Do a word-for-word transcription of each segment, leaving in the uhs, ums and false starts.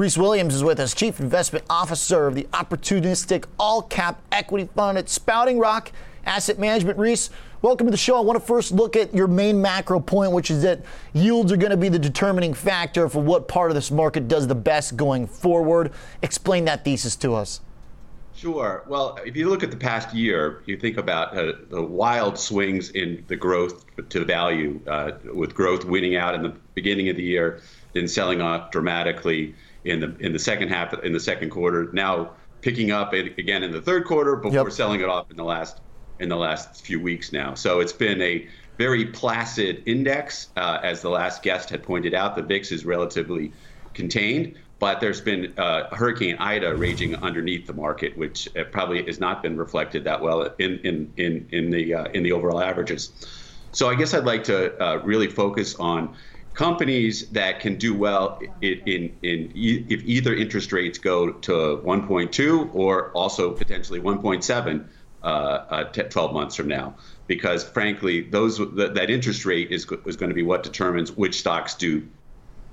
Reese Williams is with us, Chief Investment Officer of the Opportunistic All-Cap Equity Fund at Spouting Rock Asset Management. Reese, welcome to the show. I want to first look at your main macro point, which is that yields are going to be the determining factor for what part of this market does the best going forward. Explain that thesis to us. Sure. Well, if you look at the past year, you think about uh, the wild swings in the growth to value, uh, with growth winning out in the beginning of the year, then selling off dramatically in the in the second half, in the second quarter, now picking up it again in the third quarter before yep. selling it off in the last in the last few weeks now. So it's been a very placid index, uh, as the last guest had pointed out. The V I X is relatively contained. But there's been uh, Hurricane Ida raging underneath the market, which probably has not been reflected that well in in in in the uh, in the overall averages. So I guess I'd like to uh, really focus on companies that can do well in in, in e- if either interest rates go to one point two or also potentially one point seven uh, uh, t- twelve months from now, because frankly, those th- that interest rate is is going to be what determines which stocks do.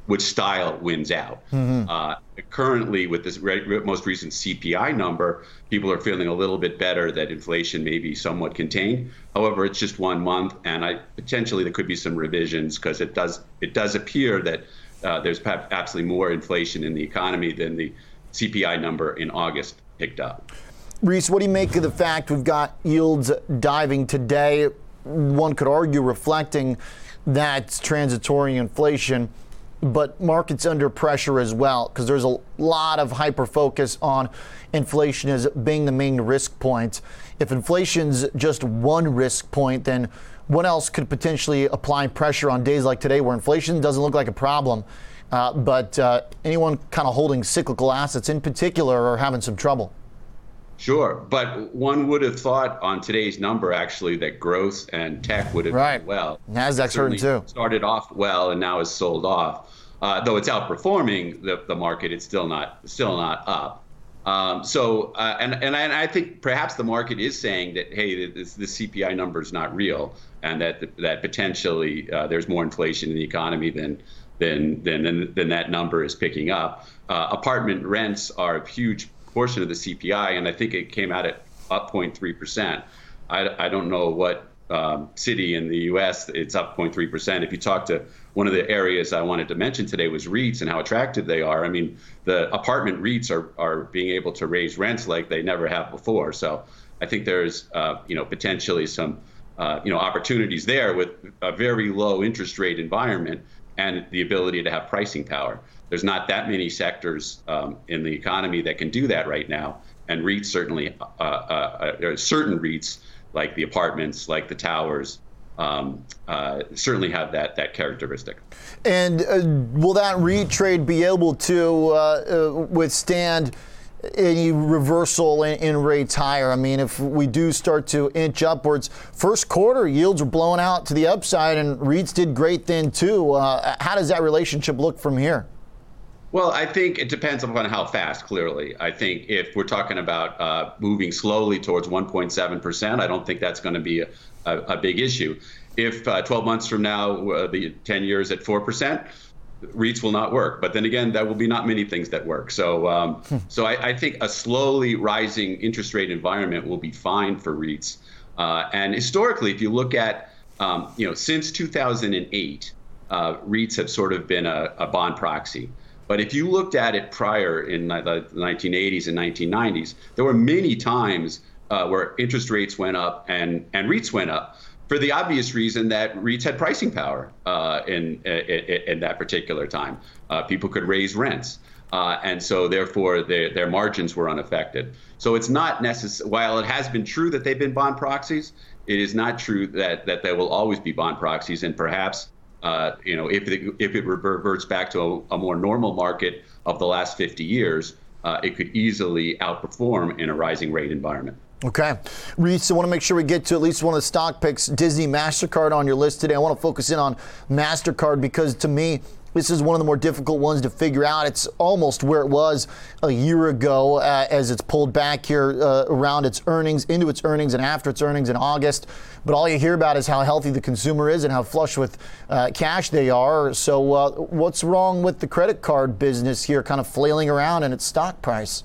Which style wins out. Mm-hmm. Uh, currently, with this re- re- most recent C P I number, people are feeling a little bit better that inflation may be somewhat contained. However, it's just one month, and I potentially there could be some revisions because it does it does appear that uh, there's absolutely more inflation in the economy than the C P I number in August picked up. Reese, what do you make of the fact we've got yields diving today? One could argue reflecting that transitory inflation. But markets under pressure as well, because there's a lot of hyper focus on inflation as being the main risk point. If inflation's just one risk point, then what else could potentially apply pressure on days like today where inflation doesn't look like a problem, uh, but uh, anyone kind of holding cyclical assets in particular are having some trouble? Sure, but one would have thought on today's number actually that growth and tech would have right. done well. Nasdaq's hurting too. Started off well and now is sold off. Uh, though it's outperforming the, the market, it's still not still not up. Um, so uh, and, and I, and I think perhaps the market is saying that hey, this, this C P I number is not real, and that that potentially uh, there's more inflation in the economy than. than than than that number is picking up. Uh, apartment rents are a huge portion of the C P I, and I think it came out at up zero point three percent. I, I don't know what um, city in the U S it's up zero point three percent. If you talk to one of the areas I wanted to mention today was REITs and how attractive they are. I mean, the apartment REITs are, are being able to raise rents like they never have before. So I think there's uh, you know potentially some uh, you know opportunities there with a very low interest rate environment and the ability to have pricing power. There's not that many sectors um, in the economy that can do that right now, and REITs certainly, uh, uh, uh, certain REITs like the apartments, like the towers, um, uh, certainly have that that characteristic. And uh, will that REIT trade be able to uh, uh, withstand any reversal in, in rates higher? I mean, if we do start to inch upwards, first quarter yields were blown out to the upside, and REITs did great then too. Uh, how does that relationship look from here? Well, I think it depends upon how fast, clearly. I think if we're talking about uh, moving slowly towards one point seven percent, I don't think that's going to be a, a, a big issue. If uh, twelve months from now, uh, the ten years at four percent, REITs will not work. But then again, that will be not many things that work. So um, so I, I think a slowly rising interest rate environment will be fine for REITs. Uh, and historically, if you look at, um, you know, since two thousand eight, uh, REITs have sort of been a, a bond proxy. But if you looked at it prior in the nineteen eighties and nineteen nineties, there were many times uh, where interest rates went up and, and REITs went up for the obvious reason that REITs had pricing power uh, in, in, in that particular time. Uh, people could raise rents. Uh, and so therefore their, their margins were unaffected. So it's not necessary, while it has been true that they've been bond proxies, it is not true that, that there will always be bond proxies, and perhaps Uh, you know, if it, if it reverts back to a, a more normal market of the last fifty years, uh, it could easily outperform in a rising rate environment. Okay. Reese, I want to make sure we get to at least one of the stock picks, Disney, MasterCard on your list today. I want to focus in on MasterCard because to me, This is one of the more difficult ones to figure out. It's almost where it was a year ago uh, as it's pulled back here uh, around its earnings, into its earnings, and after its earnings in August. But all you hear about is how healthy the consumer is and how flush with uh, cash they are. So uh, what's wrong with the credit card business here kind of flailing around in its stock price?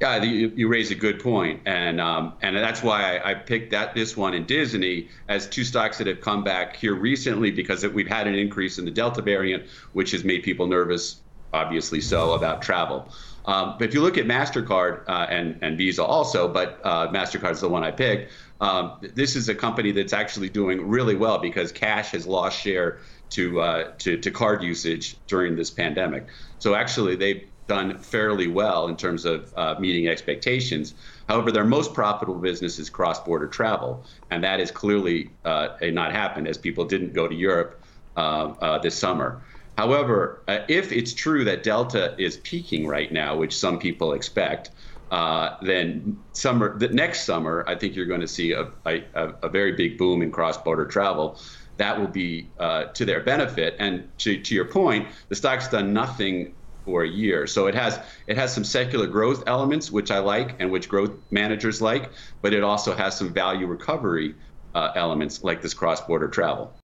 Yeah, you, you raise a good point, and um, and that's why I, I picked that this one in Disney as two stocks that have come back here recently, because it, we've had an increase in the Delta variant, which has made people nervous, obviously so, about travel. Um, but if you look at MasterCard uh, and, and Visa also, but uh, MasterCard is the one I picked, um, this is a company that's actually doing really well because cash has lost share to uh, to, to card usage during this pandemic. So actually they've done fairly well in terms of uh, meeting expectations. However, their most profitable business is cross-border travel, and that has clearly uh, not happened as people didn't go to Europe uh, uh, this summer. However, uh, if it's true that Delta is peaking right now, which some people expect, uh, then summer, the next summer, I think you're going to see a, a, a very big boom in cross-border travel. That will be uh, to their benefit. And to, to your point, the stock's done nothing for a year. So it has it has some secular growth elements, which I like and which growth managers like, but it also has some value recovery uh, elements like this cross-border travel.